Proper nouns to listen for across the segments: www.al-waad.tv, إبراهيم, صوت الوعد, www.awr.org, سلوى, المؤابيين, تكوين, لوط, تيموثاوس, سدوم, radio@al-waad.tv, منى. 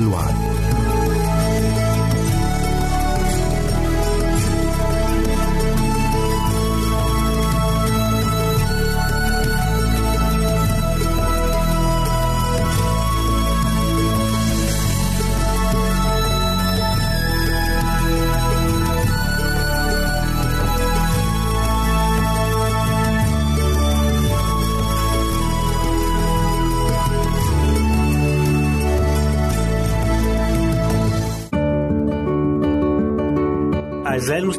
الوعد. أعزائي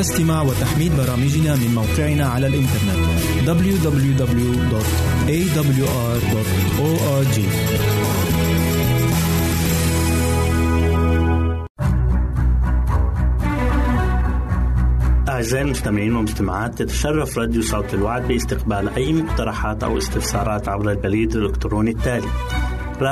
استماع وتحميل برامجنا من موقعنا على الإنترنت www.awr.org. أعزائي المستمعين والمستمعات، تتشرف راديو صوت الوعد باستقبال أي مقترحات أو استفسارات عبر البريد الإلكتروني التالي radio@al-waad.tv،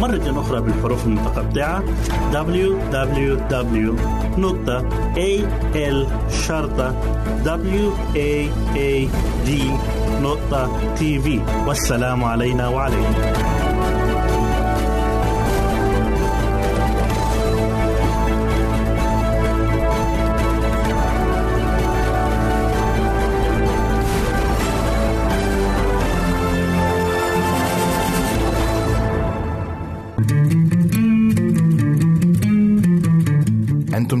مرة أخرى بالحروف المتقطعة www.al-waad.tv. والسلام علينا وعليكم. أنتم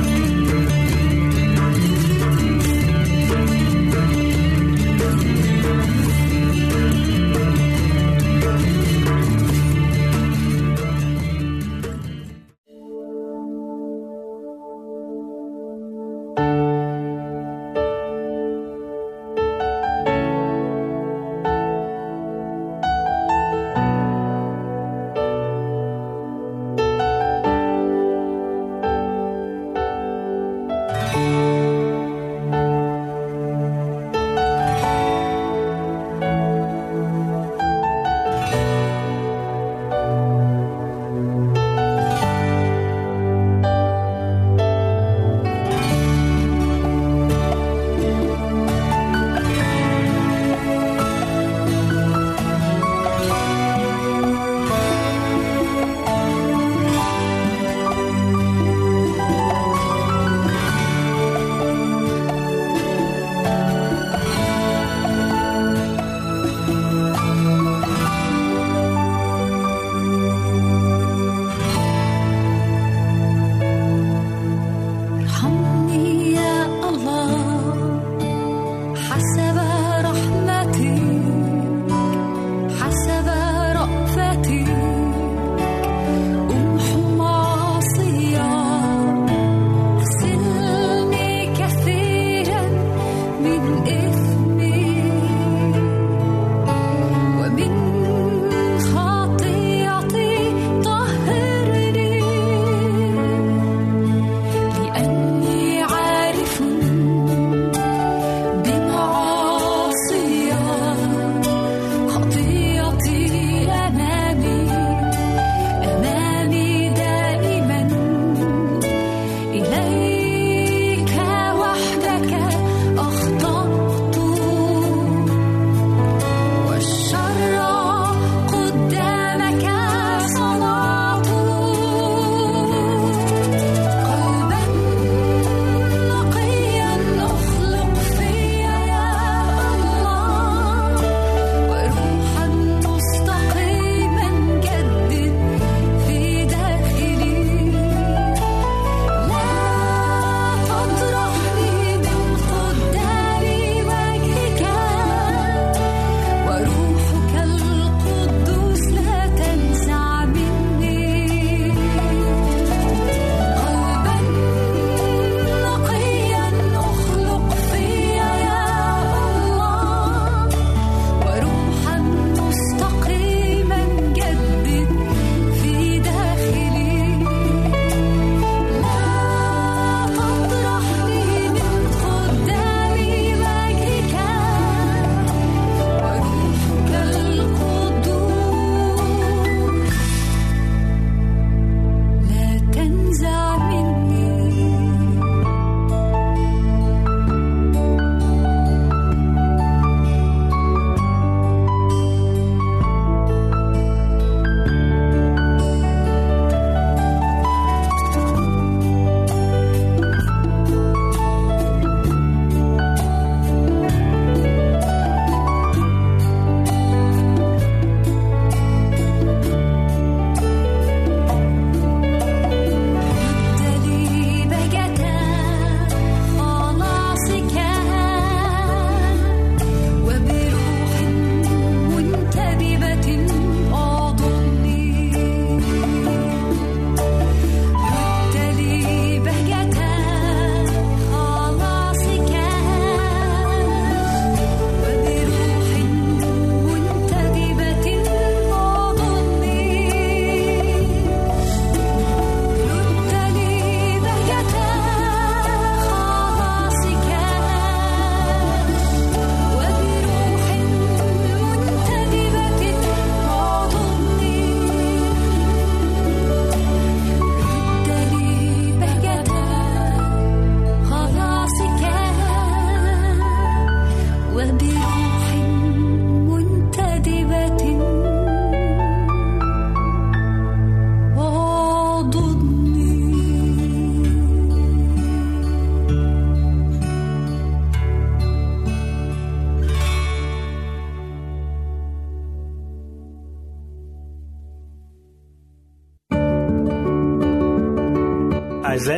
أعزائي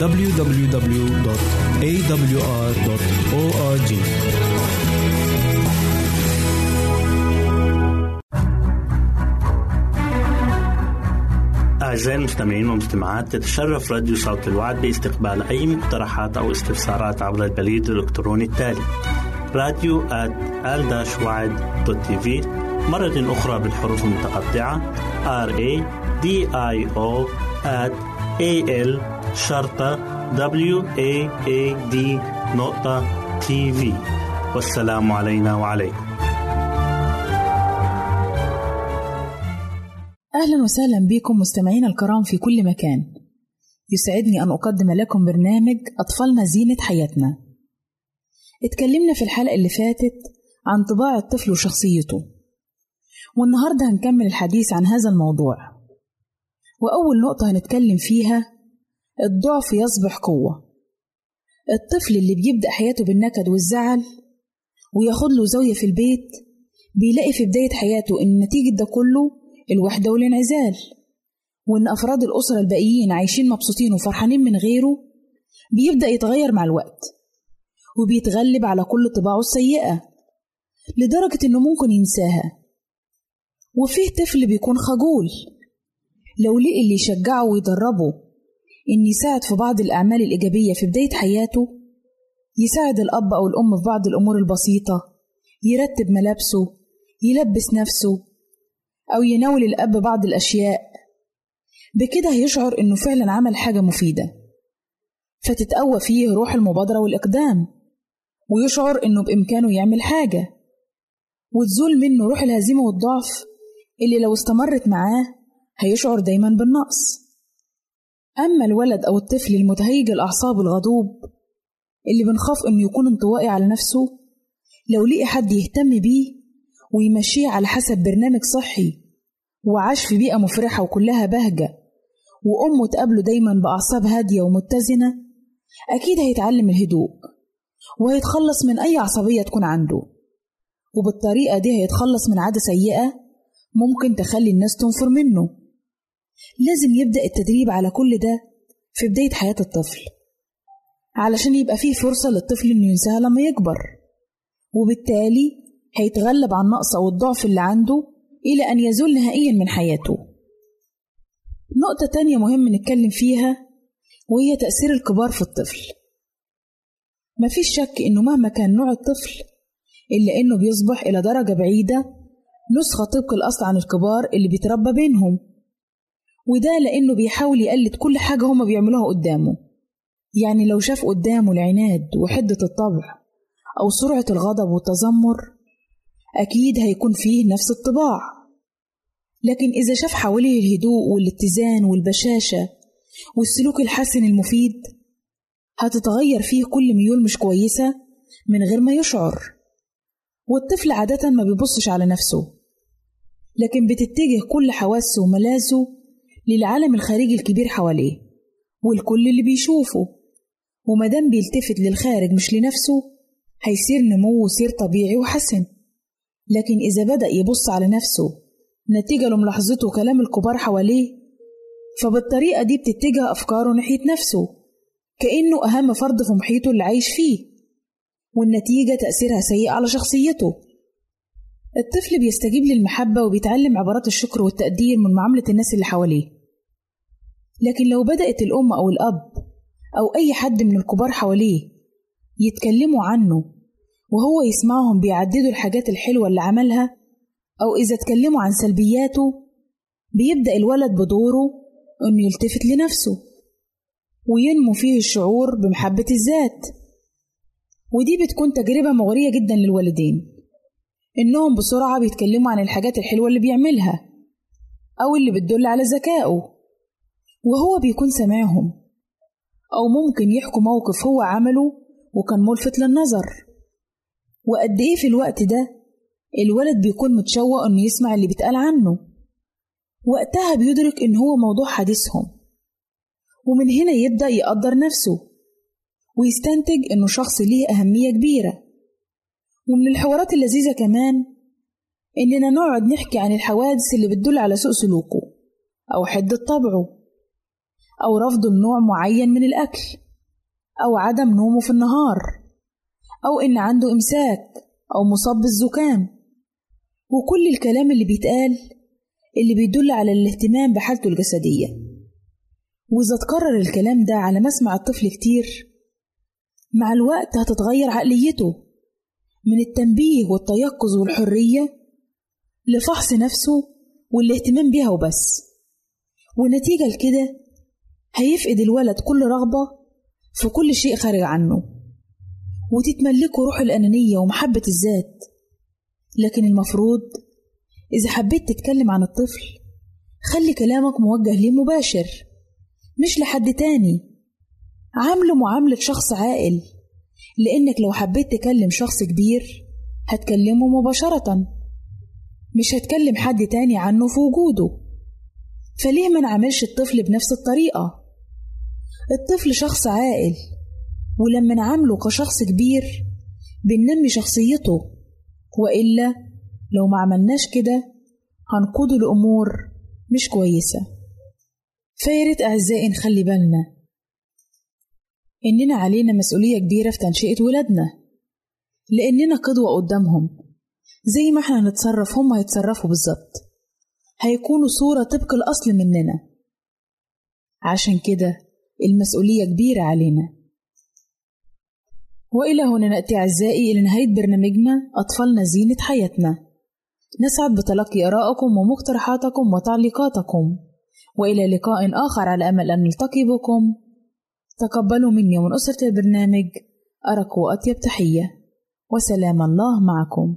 www.awr.org. أعزائي المستمعين والمستمعات، تتشرف راديو صوت الوعد باستقبال أي مقترحات أو استفسارات عبر البريد الإلكتروني التالي radio@al-waad.tv، مرة أخرى بالحروف المتقطعة radio@al-waad.tv. والسلام علينا وعليكم. أهلا وسهلا بكم مستمعين الكرام في كل مكان. يسعدني أن أقدم لكم برنامج أطفالنا زينة حياتنا. اتكلمنا في الحلقة اللي فاتت عن طباع الطفل وشخصيته، والنهاردة هنكمل الحديث عن هذا الموضوع. وأول نقطة هنتكلم فيها الضعف يصبح قوة. الطفل اللي بيبدأ حياته بالنكد والزعل وياخد له زاوية في البيت، بيلاقي في بداية حياته إن نتيجة ده كله الوحدة والانعزال، وإن أفراد الأسرة الباقيين عايشين مبسوطين وفرحانين من غيره. بيبدأ يتغير مع الوقت وبيتغلب على كل طباعه السيئة لدرجة إنه ممكن ينساها. وفيه طفل بيكون خجول لو لقي اللي يشجعه ويدربه إن يساعد في بعض الأعمال الإيجابية في بداية حياته، يساعد الأب أو الأم في بعض الأمور البسيطة، يرتب ملابسه، يلبس نفسه، أو يناول الأب بعض الأشياء. بكده هيشعر إنه فعلا عمل حاجة مفيدة، فتتقوى فيه روح المبادرة والإقدام، ويشعر إنه بإمكانه يعمل حاجة، وتزول منه روح الهزيمة والضعف اللي لو استمرت معاه هيشعر دايما بالنقص. أما الولد أو الطفل المتهيج الأعصاب الغضوب اللي بنخاف إنه يكون انطوائي على نفسه، لو لقي حد يهتم بيه ويمشيه على حسب برنامج صحي وعاش في بيئة مفرحة وكلها بهجة، وأمه تقابله دايما بأعصاب هادية ومتزنة، أكيد هيتعلم الهدوء وهيتخلص من أي عصبية تكون عنده، وبالطريقة دي هيتخلص من عادة سيئة ممكن تخلي الناس تنفر منه. لازم يبدأ التدريب على كل ده في بداية حياة الطفل علشان يبقى فيه فرصة للطفل إنه ينساها لما يكبر، وبالتالي هيتغلب عن النقص أو الضعف اللي عنده إلى أن يزول نهائيا من حياته. نقطة تانية مهم نتكلم فيها وهي تأثير الكبار في الطفل. مفيش شك إنه مهما كان نوع الطفل إلا إنه بيصبح إلى درجة بعيدة نسخة طبق الأصل عن الكبار اللي بيتربى بينهم، وده لأنه بيحاول يقلد كل حاجة هما بيعملوها قدامه. يعني لو شاف قدامه العناد وحدة الطبع أو سرعة الغضب والتذمر، أكيد هيكون فيه نفس الطباع. لكن إذا شاف حواليه الهدوء والاتزان والبشاشة والسلوك الحسن المفيد، هتتغير فيه كل ميول مش كويسة من غير ما يشعر. والطفل عادة ما بيبصش على نفسه، لكن بتتجه كل حواسه وملاذه للعالم الخارجي الكبير حواليه والكل اللي بيشوفه. ومادام بيلتفت للخارج مش لنفسه، هيصير نموه سير طبيعي وحسن. لكن إذا بدأ يبص على نفسه نتيجة لملاحظته وكلام الكبار حواليه، فبالطريقة دي بتتجه أفكاره ناحية نفسه كأنه أهم فرد في محيطه اللي عايش فيه، والنتيجة تأثيرها سيء على شخصيته. الطفل بيستجيب للمحبة وبيتعلم عبارات الشكر والتقدير من معاملة الناس اللي حواليه، لكن لو بدأت الأم أو الأب أو أي حد من الكبار حواليه يتكلموا عنه وهو يسمعهم بيعددوا الحاجات الحلوة اللي عملها، أو إذا تكلموا عن سلبياته، بيبدأ الولد بدوره أنه يلتفت لنفسه وينمو فيه الشعور بمحبة الذات. ودي بتكون تجربة مغرية جدا للوالدين، إنهم بسرعة بيتكلموا عن الحاجات الحلوة اللي بيعملها أو اللي بتدل على ذكائه، وهو بيكون سامعهم أو ممكن يحكوا موقف هو عمله وكان ملفت للنظر. وقد إيه في الوقت ده الولد بيكون متشوق إنه يسمع اللي بيتقال عنه، وقتها بيدرك إن هو موضوع حديثهم، ومن هنا يبدأ يقدر نفسه ويستنتج إنه شخص ليه أهمية كبيرة. ومن الحوارات اللذيذة كمان إننا نقعد نحكي عن الحوادث اللي بتدل على سوء سلوكه أو حدة طبعه أو رفضه لنوع معين من الأكل أو عدم نومه في النهار أو إن عنده إمساك أو مصاب بالزكام، وكل الكلام اللي بيتقال اللي بيدل على الاهتمام بحالته الجسدية. وإذا تكرر الكلام ده على مسمع الطفل كتير، مع الوقت هتتغير عقليته من التنبيه والتيقظ والحرية لفحص نفسه والاهتمام بها وبس. والنتيجة لكده هيفقد الولد كل رغبة في كل شيء خارج عنه، وتتملكه روح الأنانية ومحبة الذات. لكن المفروض إذا حبيت تتكلم عن الطفل خلي كلامك موجه ليه مباشر، مش لحد تاني، عامله معاملة شخص عاقل، لأنك لو حبيت تكلم شخص كبير هتكلمه مباشرة، مش هتكلم حد تاني عنه في وجوده. فليه ما نعملش الطفل بنفس الطريقة؟ الطفل شخص عاقل، ولما نعامله كشخص كبير بننمي شخصيته، وإلا لو ما عملناش كده هنقوده لأمور مش كويسة. فياريت أعزائي نخلي بالنا إننا علينا مسؤولية كبيرة في تنشئة ولادنا، لأننا قدوة قدامهم. زي ما احنا هنتصرف هم هيتصرفوا بالظبط، هيكونوا صورة طبق الأصل مننا. عشان كده المسؤولية كبيرة علينا. وإلى هنا نأتي أعزائي إلى نهاية برنامجنا أطفالنا زينة حياتنا. نسعد بتلقي آرائكم ومقترحاتكم وتعليقاتكم، وإلى لقاء آخر على أمل أن نلتقي بكم. تقبلوا مني ومن أسرة البرنامج أرق وأطيب تحية، وسلام الله معكم.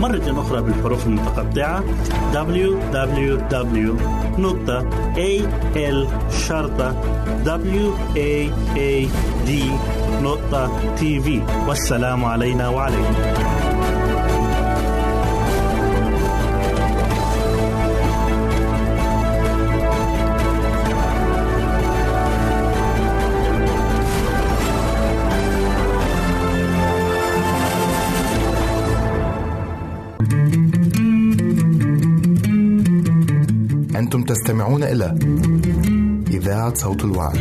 مرة أخرى بالحروف المتقطعة: www.al-waad.tv. والسلام علينا وعليكم. أنتم تستمعون إلى إذاعة صوت الوعد.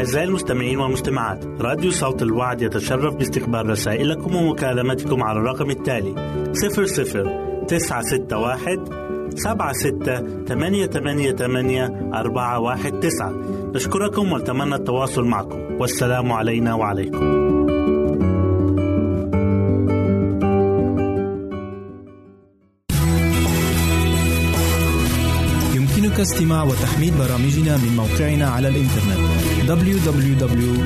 أعزائي المستمعين والمجتمعات، راديو صوت الوعد يتشرف باستقبال رسائلكم ومكالمتكم على الرقم التالي 00961 76 88 8419. نشكركم ونتمنى التواصل معكم، والسلام علينا وعليكم. استماع وتحميل برامجنا من موقعنا على الإنترنت www.awr.org.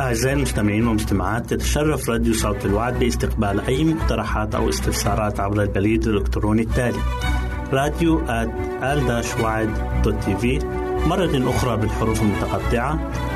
أعزائي المستمعين والمستمعات، تتشرف راديو صوت الوعد باستقبال أي مقترحات أو استفسارات عبر البريد الإلكتروني التالي radio@al-waad.tv، مرة أخرى بالحروف المتقطعة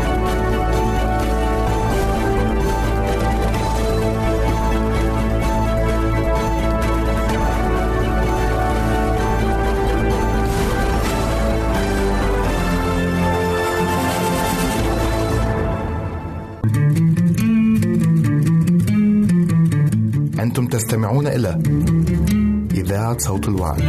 أنتم تستمعون إلى إذاعة صوت الوعد.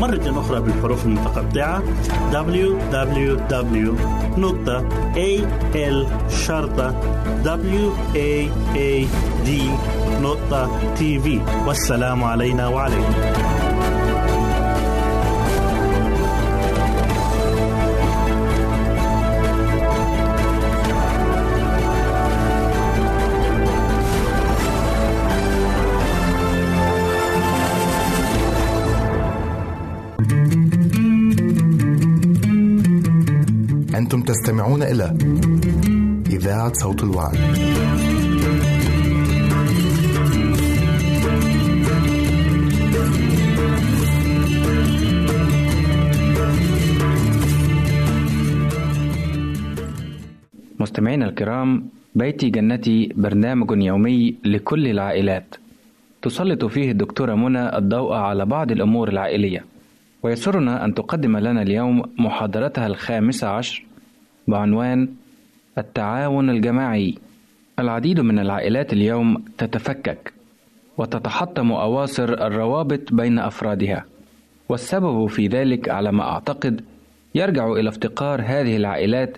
مرة أخرى بالحروف المتقطعة www.al-waad.tv. والسلام علينا وعليكم. أنتم تستمعون إلى إذاعة صوت الوعد. مستمعينا الكرام، بيتي جنتي برنامج يومي لكل العائلات، تسلط فيه الدكتورة منى الضوء على بعض الأمور العائلية، ويسرنا أن تقدم لنا اليوم محاضرتها 15 بعنوان التعاون الجماعي. العديد من العائلات اليوم تتفكك وتتحطم أواصر الروابط بين أفرادها، والسبب في ذلك على ما أعتقد يرجع إلى افتقار هذه العائلات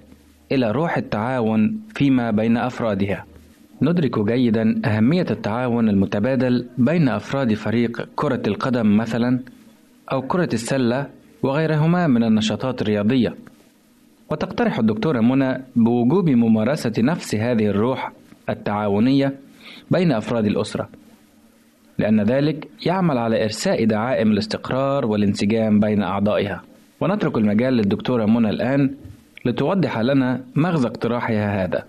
إلى روح التعاون فيما بين أفرادها. ندرك جيدا أهمية التعاون المتبادل بين أفراد فريق كرة القدم مثلا أو كرة السلة وغيرهما من النشاطات الرياضية، وتقترح الدكتورة منى بوجوب ممارسة نفس هذه الروح التعاونية بين أفراد الأسرة، لأن ذلك يعمل على إرساء دعائم الاستقرار والانسجام بين أعضائها. ونترك المجال للدكتورة منى الآن لتوضح لنا مغزى اقتراحها هذا.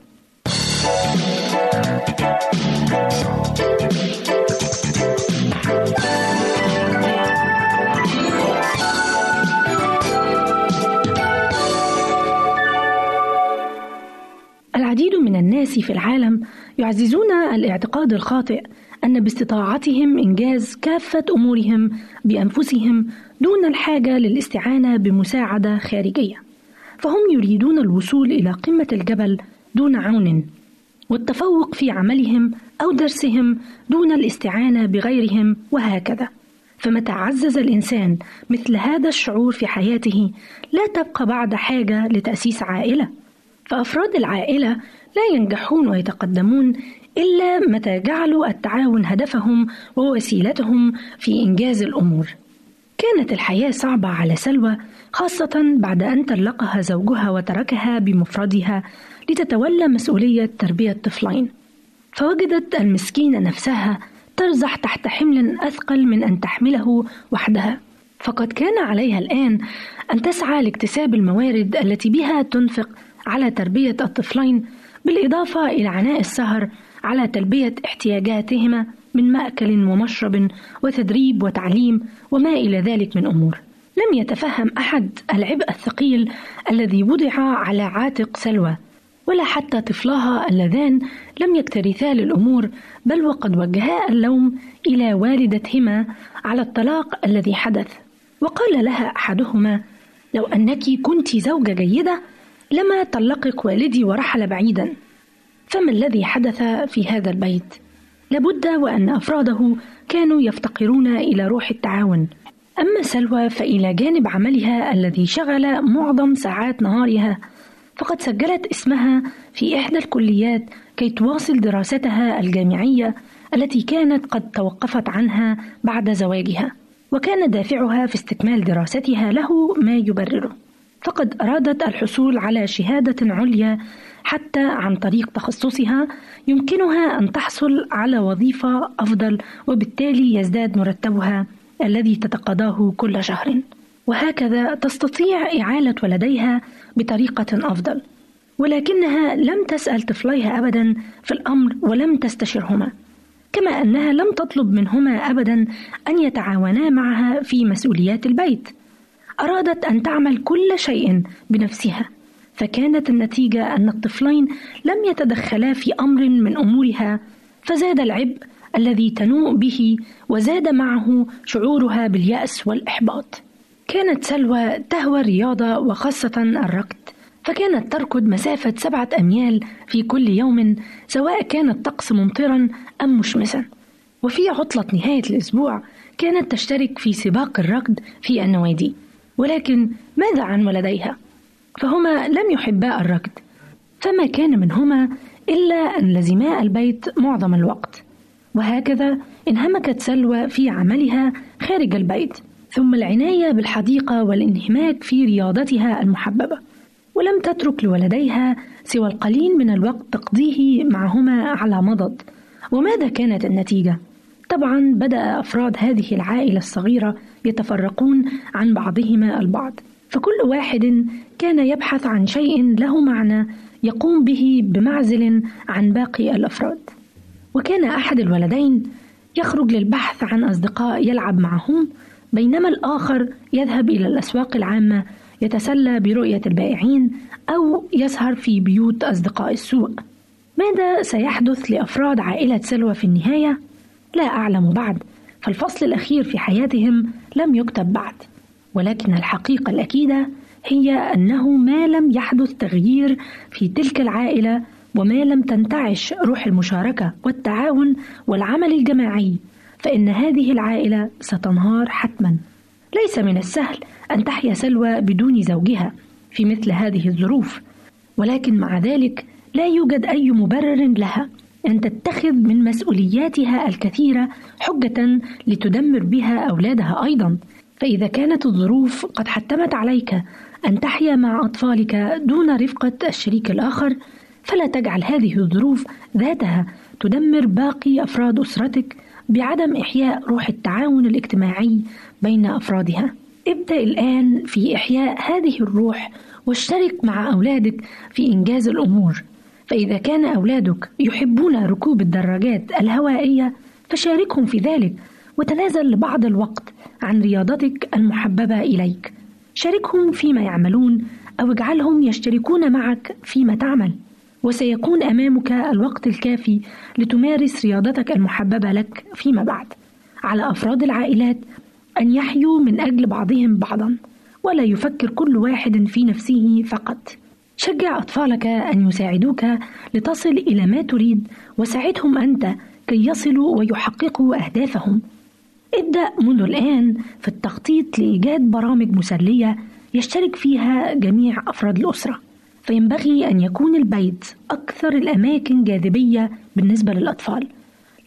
العديد من الناس في العالم يعززون الاعتقاد الخاطئ أن باستطاعتهم إنجاز كافة أمورهم بأنفسهم دون الحاجة للاستعانة بمساعدة خارجية، فهم يريدون الوصول إلى قمة الجبل دون عون، والتفوق في عملهم أو درسهم دون الاستعانة بغيرهم، وهكذا. فمتى عزز الإنسان مثل هذا الشعور في حياته، لا تبقى بعد حاجة لتأسيس عائلة، فأفراد العائلة لا ينجحون ويتقدمون إلا متى جعلوا التعاون هدفهم ووسيلتهم في إنجاز الأمور. كانت الحياة صعبة على سلوى، خاصة بعد أن طلقها زوجها وتركها بمفردها لتتولى مسؤولية تربية طفلين، فوجدت المسكينة نفسها ترزح تحت حمل أثقل من أن تحمله وحدها، فقد كان عليها الآن أن تسعى لاكتساب الموارد التي بها تنفق على تربية الطفلين، بالإضافة إلى عناء السهر على تلبية احتياجاتهما من مأكل ومشرب وتدريب وتعليم وما إلى ذلك من أمور. لم يتفهم أحد العبء الثقيل الذي وضع على عاتق سلوى، ولا حتى طفلها اللذان لم يكترثا للأمور، بل وقد وجها اللوم إلى والدتهما على الطلاق الذي حدث. وقال لها أحدهما: لو أنك كنت زوجة جيدة لما طلقك والدي ورحل بعيدا. فما الذي حدث في هذا البيت؟ لابد وأن أفراده كانوا يفتقرون إلى روح التعاون. أما سلوى فإلى جانب عملها الذي شغل معظم ساعات نهارها، فقد سجلت اسمها في إحدى الكليات كي تواصل دراستها الجامعية التي كانت قد توقفت عنها بعد زواجها، وكان دافعها في استكمال دراستها له ما يبرره، فقد أرادت الحصول على شهادة عليا حتى عن طريق تخصصها يمكنها أن تحصل على وظيفة أفضل، وبالتالي يزداد مرتبها الذي تتقاضاه كل شهر، وهكذا تستطيع إعالة ولديها بطريقة أفضل. ولكنها لم تسأل طفليها أبدا في الأمر ولم تستشرهما، كما أنها لم تطلب منهما أبدا أن يتعاونا معها في مسؤوليات البيت. أرادت أن تعمل كل شيء بنفسها، فكانت النتيجة أن الطفلين لم يتدخلا في أمر من أمورها، فزاد العبء الذي تنوء به، وزاد معه شعورها باليأس والإحباط. كانت سلوى تهوى الرياضة وخاصة الركض، فكانت تركض مسافة 7 أميال في كل يوم، سواء كان الطقس ممطرا أم مشمسا. وفي عطلة نهاية الأسبوع كانت تشترك في سباق الركض في النوادي. ولكن ماذا عن ولديها؟ فهما لم يحبا الركض، فما كان منهما إلا أن لزما البيت معظم الوقت، وهكذا انهمكت سلوى في عملها خارج البيت، ثم العناية بالحديقة والانهماك في رياضتها المحببة، ولم تترك لولديها سوى القليل من الوقت تقضيه معهما على مضض. وماذا كانت النتيجة؟ طبعا بدأ أفراد هذه العائلة الصغيرة يتفرقون عن بعضهما البعض، فكل واحد كان يبحث عن شيء له معنى يقوم به بمعزل عن باقي الأفراد. وكان أحد الولدين يخرج للبحث عن أصدقاء يلعب معهم، بينما الآخر يذهب إلى الأسواق العامة يتسلى برؤية البائعين أو يسهر في بيوت أصدقاء السوق. ماذا سيحدث لأفراد عائلة سلوى في النهاية؟ لا أعلم بعد، فالفصل الأخير في حياتهم لم يكتب بعد. ولكن الحقيقة الأكيدة هي أنه ما لم يحدث تغيير في تلك العائلة، وما لم تنتعش روح المشاركة والتعاون والعمل الجماعي، فإن هذه العائلة ستنهار حتما. ليس من السهل أن تحيا سلوى بدون زوجها في مثل هذه الظروف، ولكن مع ذلك لا يوجد أي مبرر لها أن تتخذ من مسؤولياتها الكثيرة حجة لتدمر بها أولادها أيضا. فإذا كانت الظروف قد حتمت عليك أن تحيا مع أطفالك دون رفقة الشريك الآخر، فلا تجعل هذه الظروف ذاتها تدمر باقي أفراد أسرتك بعدم إحياء روح التعاون الاجتماعي بين أفرادها. ابدأ الآن في إحياء هذه الروح، واشترك مع أولادك في إنجاز الأمور. فإذا كان أولادك يحبون ركوب الدراجات الهوائية فشاركهم في ذلك، وتنازل لبعض الوقت عن رياضتك المحببة إليك. شاركهم فيما يعملون أو اجعلهم يشتركون معك فيما تعمل، وسيكون أمامك الوقت الكافي لتمارس رياضتك المحببة لك فيما بعد. على أفراد العائلات أن يحيوا من أجل بعضهم بعضا، ولا يفكر كل واحد في نفسه فقط. شجع أطفالك أن يساعدوك لتصل إلى ما تريد، وساعدهم أنت كي يصلوا ويحققوا أهدافهم. ابدأ منذ الآن في التخطيط لإيجاد برامج مسلية يشترك فيها جميع أفراد الأسرة، فينبغي أن يكون البيت أكثر الأماكن جاذبية بالنسبة للأطفال،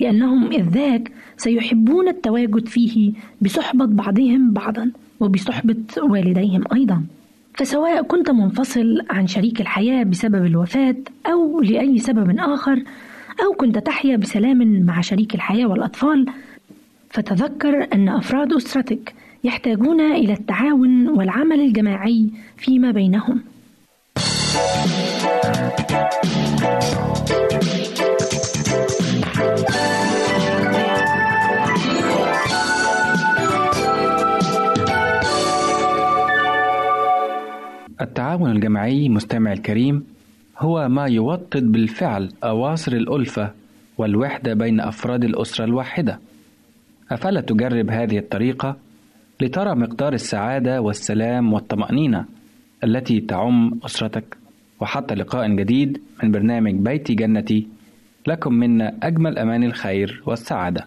لأنهم إذ ذاك سيحبون التواجد فيه بصحبة بعضهم بعضا وبصحبة والديهم أيضا. فسواء كنت منفصل عن شريك الحياة بسبب الوفاة أو لأي سبب آخر، أو كنت تحيا بسلام مع شريك الحياة والأطفال، فتذكر أن أفراد أسرتك يحتاجون إلى التعاون والعمل الجماعي فيما بينهم. التعاون الجماعي مستمع الكريم هو ما يوطد بالفعل أواصر الألفة والوحدة بين أفراد الأسرة الواحدة. أفلا تجرب هذه الطريقة لترى مقدار السعادة والسلام والطمأنينة التي تعم أسرتك؟ وحتى لقاء جديد من برنامج بيتي جنتي، لكم منا أجمل أمان الخير والسعادة.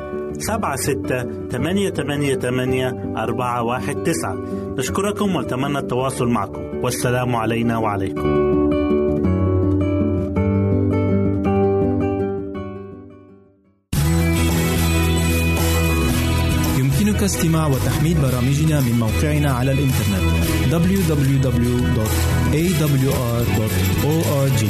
76888419. نشكركم ونتمنى التواصل معكم، والسلام علينا وعليكم. استماع وتحميل برامجنا من موقعنا على الإنترنت www.awr.org.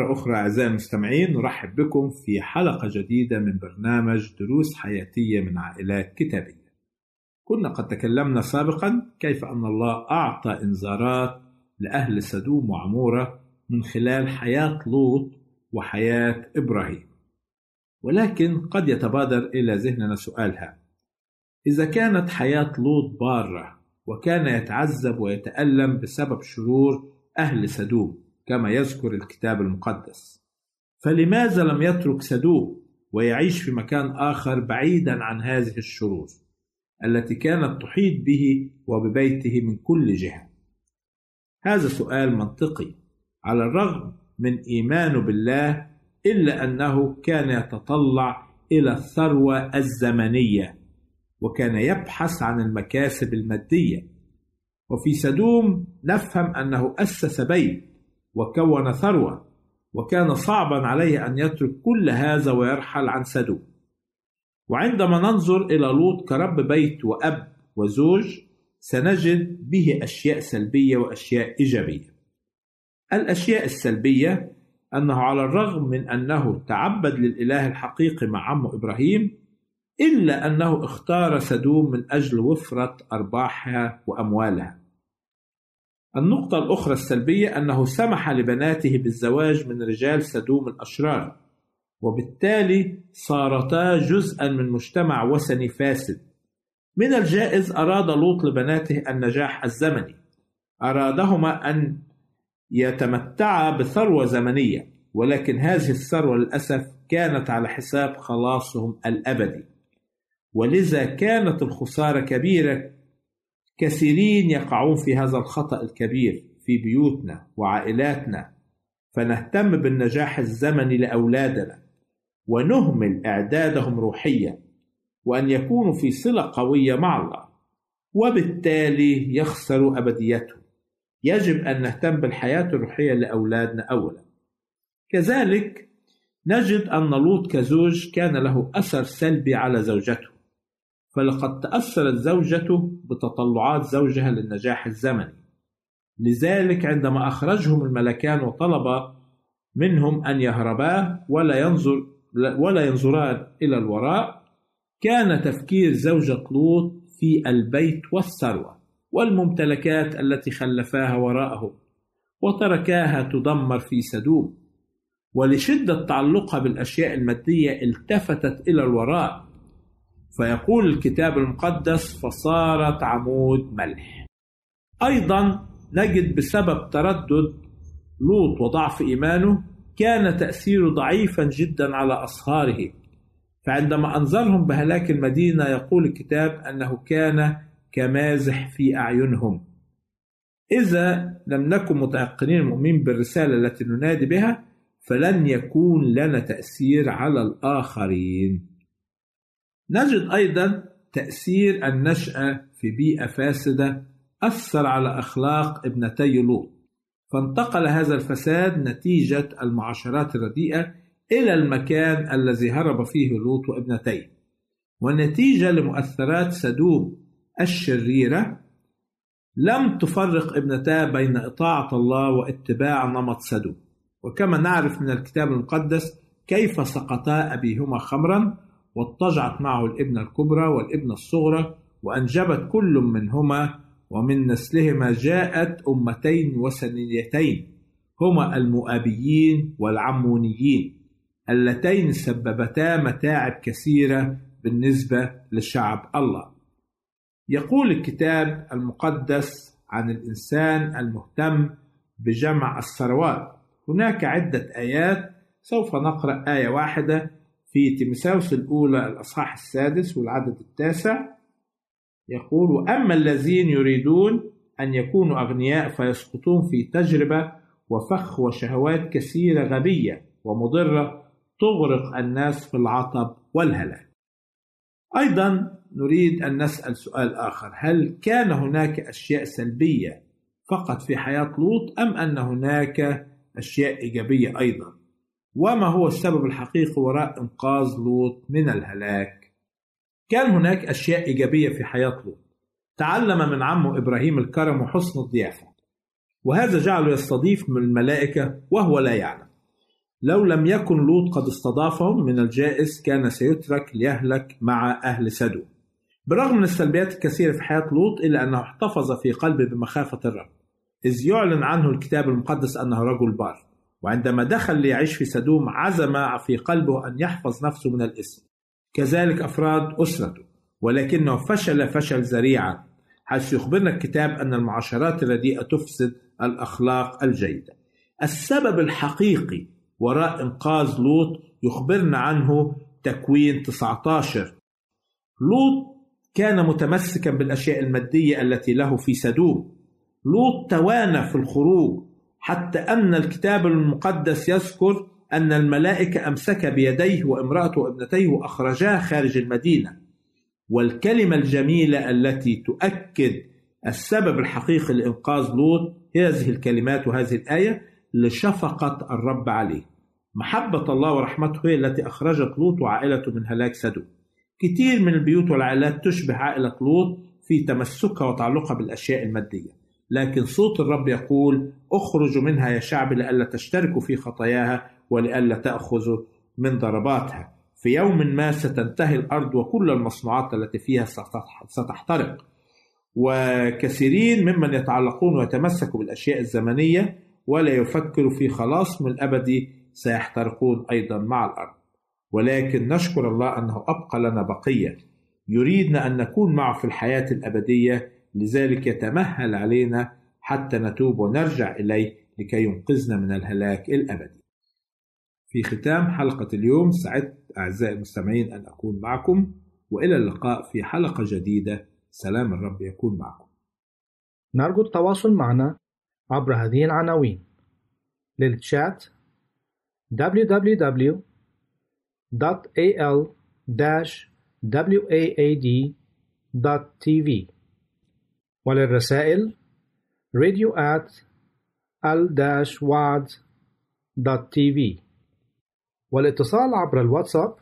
مرة أخرى أعزائي المستمعين نرحب بكم في حلقة جديدة من برنامج دروس حياتية من عائلات كتابية. كنا قد تكلمنا سابقا كيف أن الله أعطى إنذارات لأهل سدوم وعمورة من خلال حياة لوط وحياة إبراهيم، ولكن قد يتبادر إلى ذهننا سؤالها: إذا كانت حياة لوط بارة وكان يتعذب ويتألم بسبب شرور أهل سدوم كما يذكر الكتاب المقدس، فلماذا لم يترك سدوم ويعيش في مكان آخر بعيدا عن هذه الشرور التي كانت تحيط به وببيته من كل جهة؟ هذا سؤال منطقي. على الرغم من إيمانه بالله إلا أنه كان يتطلع إلى الثروة الزمنية وكان يبحث عن المكاسب المادية. وفي سدوم نفهم أنه أسس بيت وكون ثروة، وكان صعبا عليه أن يترك كل هذا ويرحل عن سدوم. وعندما ننظر إلى لوط كرب بيت وأب وزوج سنجد به أشياء سلبية وأشياء إيجابية. الأشياء السلبية أنه على الرغم من أنه تعبد للإله الحقيقي مع عمه إبراهيم إلا أنه اختار سدوم من أجل وفرة أرباحها وأموالها. النقطة الأخرى السلبية أنه سمح لبناته بالزواج من رجال سدوم الأشرار، وبالتالي صارتا جزءا من مجتمع وثني فاسد. من الجائز أراد لوط لبناته النجاح الزمني، أرادهما أن يتمتعا بثروة زمنية، ولكن هذه الثروة للأسف كانت على حساب خلاصهم الأبدي، ولذا كانت الخسارة كبيرة. كثيرين يقعون في هذا الخطأ الكبير في بيوتنا وعائلاتنا، فنهتم بالنجاح الزمني لأولادنا ونهمل إعدادهم روحيا وأن يكونوا في صلة قوية مع الله، وبالتالي يخسروا أبديتهم. يجب أن نهتم بالحياة الروحية لأولادنا أولا. كذلك نجد أن لوط كزوج كان له أثر سلبي على زوجته، فلقد تأثرت زوجته بتطلعات زوجها للنجاح الزمني. لذلك عندما أخرجهم الملكان وطلب منهم أن يهربا ولا ينظران إلى الوراء، كان تفكير زوجة لوط في البيت والثروة والممتلكات التي خلفاها وراءهم وتركاها تدمر في سدوم. ولشدة تعلقها بالأشياء المادية التفتت إلى الوراء، فيقول الكتاب المقدس: فصارت عمود ملح. أيضا نجد بسبب تردد لوط وضعف إيمانه كان تأثيره ضعيفا جدا على أصهاره، فعندما أنذرهم بهلاك المدينة يقول الكتاب أنه كان كمازح في أعينهم. إذا لم نكن متيقنين مؤمنين بالرسالة التي ننادي بها فلن يكون لنا تأثير على الآخرين. نجد أيضا تأثير النشأة في بيئة فاسدة أثر على أخلاق ابنتي لوط، فانتقل هذا الفساد نتيجة المعاشرات الرديئة إلى المكان الذي هرب فيه لوط وابنتيه، ونتيجة لمؤثرات سدوم الشريرة لم تفرق ابنتاه بين إطاعة الله واتباع نمط سدوم. وكما نعرف من الكتاب المقدس كيف سقطا أبيهما خمرا واتجعت معه الابنة الكبرى والابنة الصغرى وأنجبت كل منهما، ومن نسلهما جاءت أمتين وثنيتين هما المؤابيين والعمونيين اللتين سببتا متاعب كثيرة بالنسبة لشعب الله. يقول الكتاب المقدس عن الإنسان المهتم بجمع الثروات هناك عدة آيات، سوف نقرأ آية واحدة في تيموثاوس الأولى الأصحاح 6 والعدد 9. يقول: وأما الذين يريدون أن يكونوا أغنياء فيسقطون في تجربة وفخ وشهوات كثيرة غبية ومضرة تغرق الناس في العطب والهلاك. أيضا نريد أن نسأل سؤال آخر: هل كان هناك أشياء سلبية فقط في حياة لوط أم أن هناك أشياء إيجابية أيضا؟ وما هو السبب الحقيقي وراء إنقاذ لوط من الهلاك؟ كان هناك أشياء إيجابية في حياة لوط. تعلم من عمه إبراهيم الكرم وحسن الضيافة، وهذا جعله يستضيف من الملائكة وهو لا يعلم. لو لم يكن لوط قد استضافهم من الجائز كان سيترك ليهلك مع أهل سدوم. برغم من السلبيات الكثيرة في حياة لوط إلا أنه احتفظ في قلبه بمخافة الرب، إذ يعلن عنه الكتاب المقدس أنه رجل بار، وعندما دخل ليعيش في سدوم عزم في قلبه أن يحفظ نفسه من الإثم، كذلك أفراد أسرته، ولكنه فشل ذريعا، حيث يخبرنا الكتاب أن المعاشرات الرديئة تفسد الأخلاق الجيدة. السبب الحقيقي وراء إنقاذ لوط يخبرنا عنه تكوين 19. لوط كان متمسكا بالأشياء المادية التي له في سدوم. لوط توانى في الخروج، حتى أن الكتاب المقدس يذكر أن الملائكة أمسك بيديه وامرأته وابنتيه وأخرجاه خارج المدينة. والكلمة الجميلة التي تؤكد السبب الحقيقي لإنقاذ لوط هي هذه الكلمات وهذه الآية: لشفقة الرب عليه. محبة الله ورحمته هي التي أخرجت لوط وعائلته من هلاك سدوم. كتير من البيوت والعائلات تشبه عائلة لوط في تمسكها وتعلقها بالأشياء المادية، لكن صوت الرب يقول: اخرجوا منها يا شعب لئلا تشتركوا في خطاياها ولئلا تأخذوا من ضرباتها، في يوم ما ستنتهي الأرض وكل المصنوعات التي فيها ستحترق. وكثيرين ممن يتعلقون ويتمسكوا بالأشياء الزمنية ولا يفكروا في خلاص من الأبدي سيحترقون أيضا مع الأرض، ولكن نشكر الله أنه أبقى لنا بقية يريدنا أن نكون معه في الحياة الأبدية، لذلك يتمهل علينا حتى نتوب ونرجع إليه لكي ينقذنا من الهلاك الأبدي. في ختام حلقة اليوم سعدت أعزائي المستمعين أن أكون معكم، وإلى اللقاء في حلقة جديدة. سلام الرب يكون معكم. نرجو التواصل معنا عبر هذه العناوين: للتشات www.al-waad.tv، وللرسائل radio@al-waad.tv، والاتصال عبر الواتساب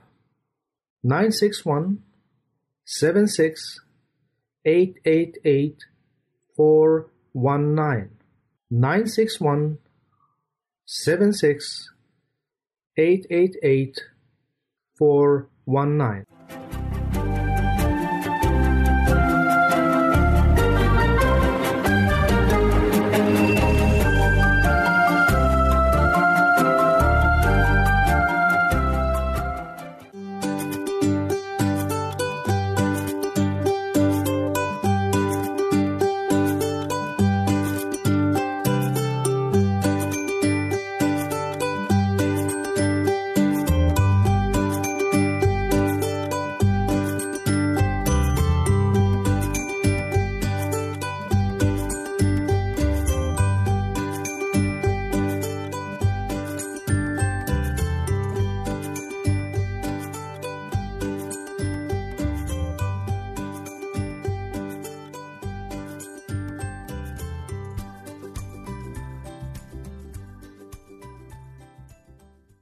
961-76-888-419 961-76-888-419.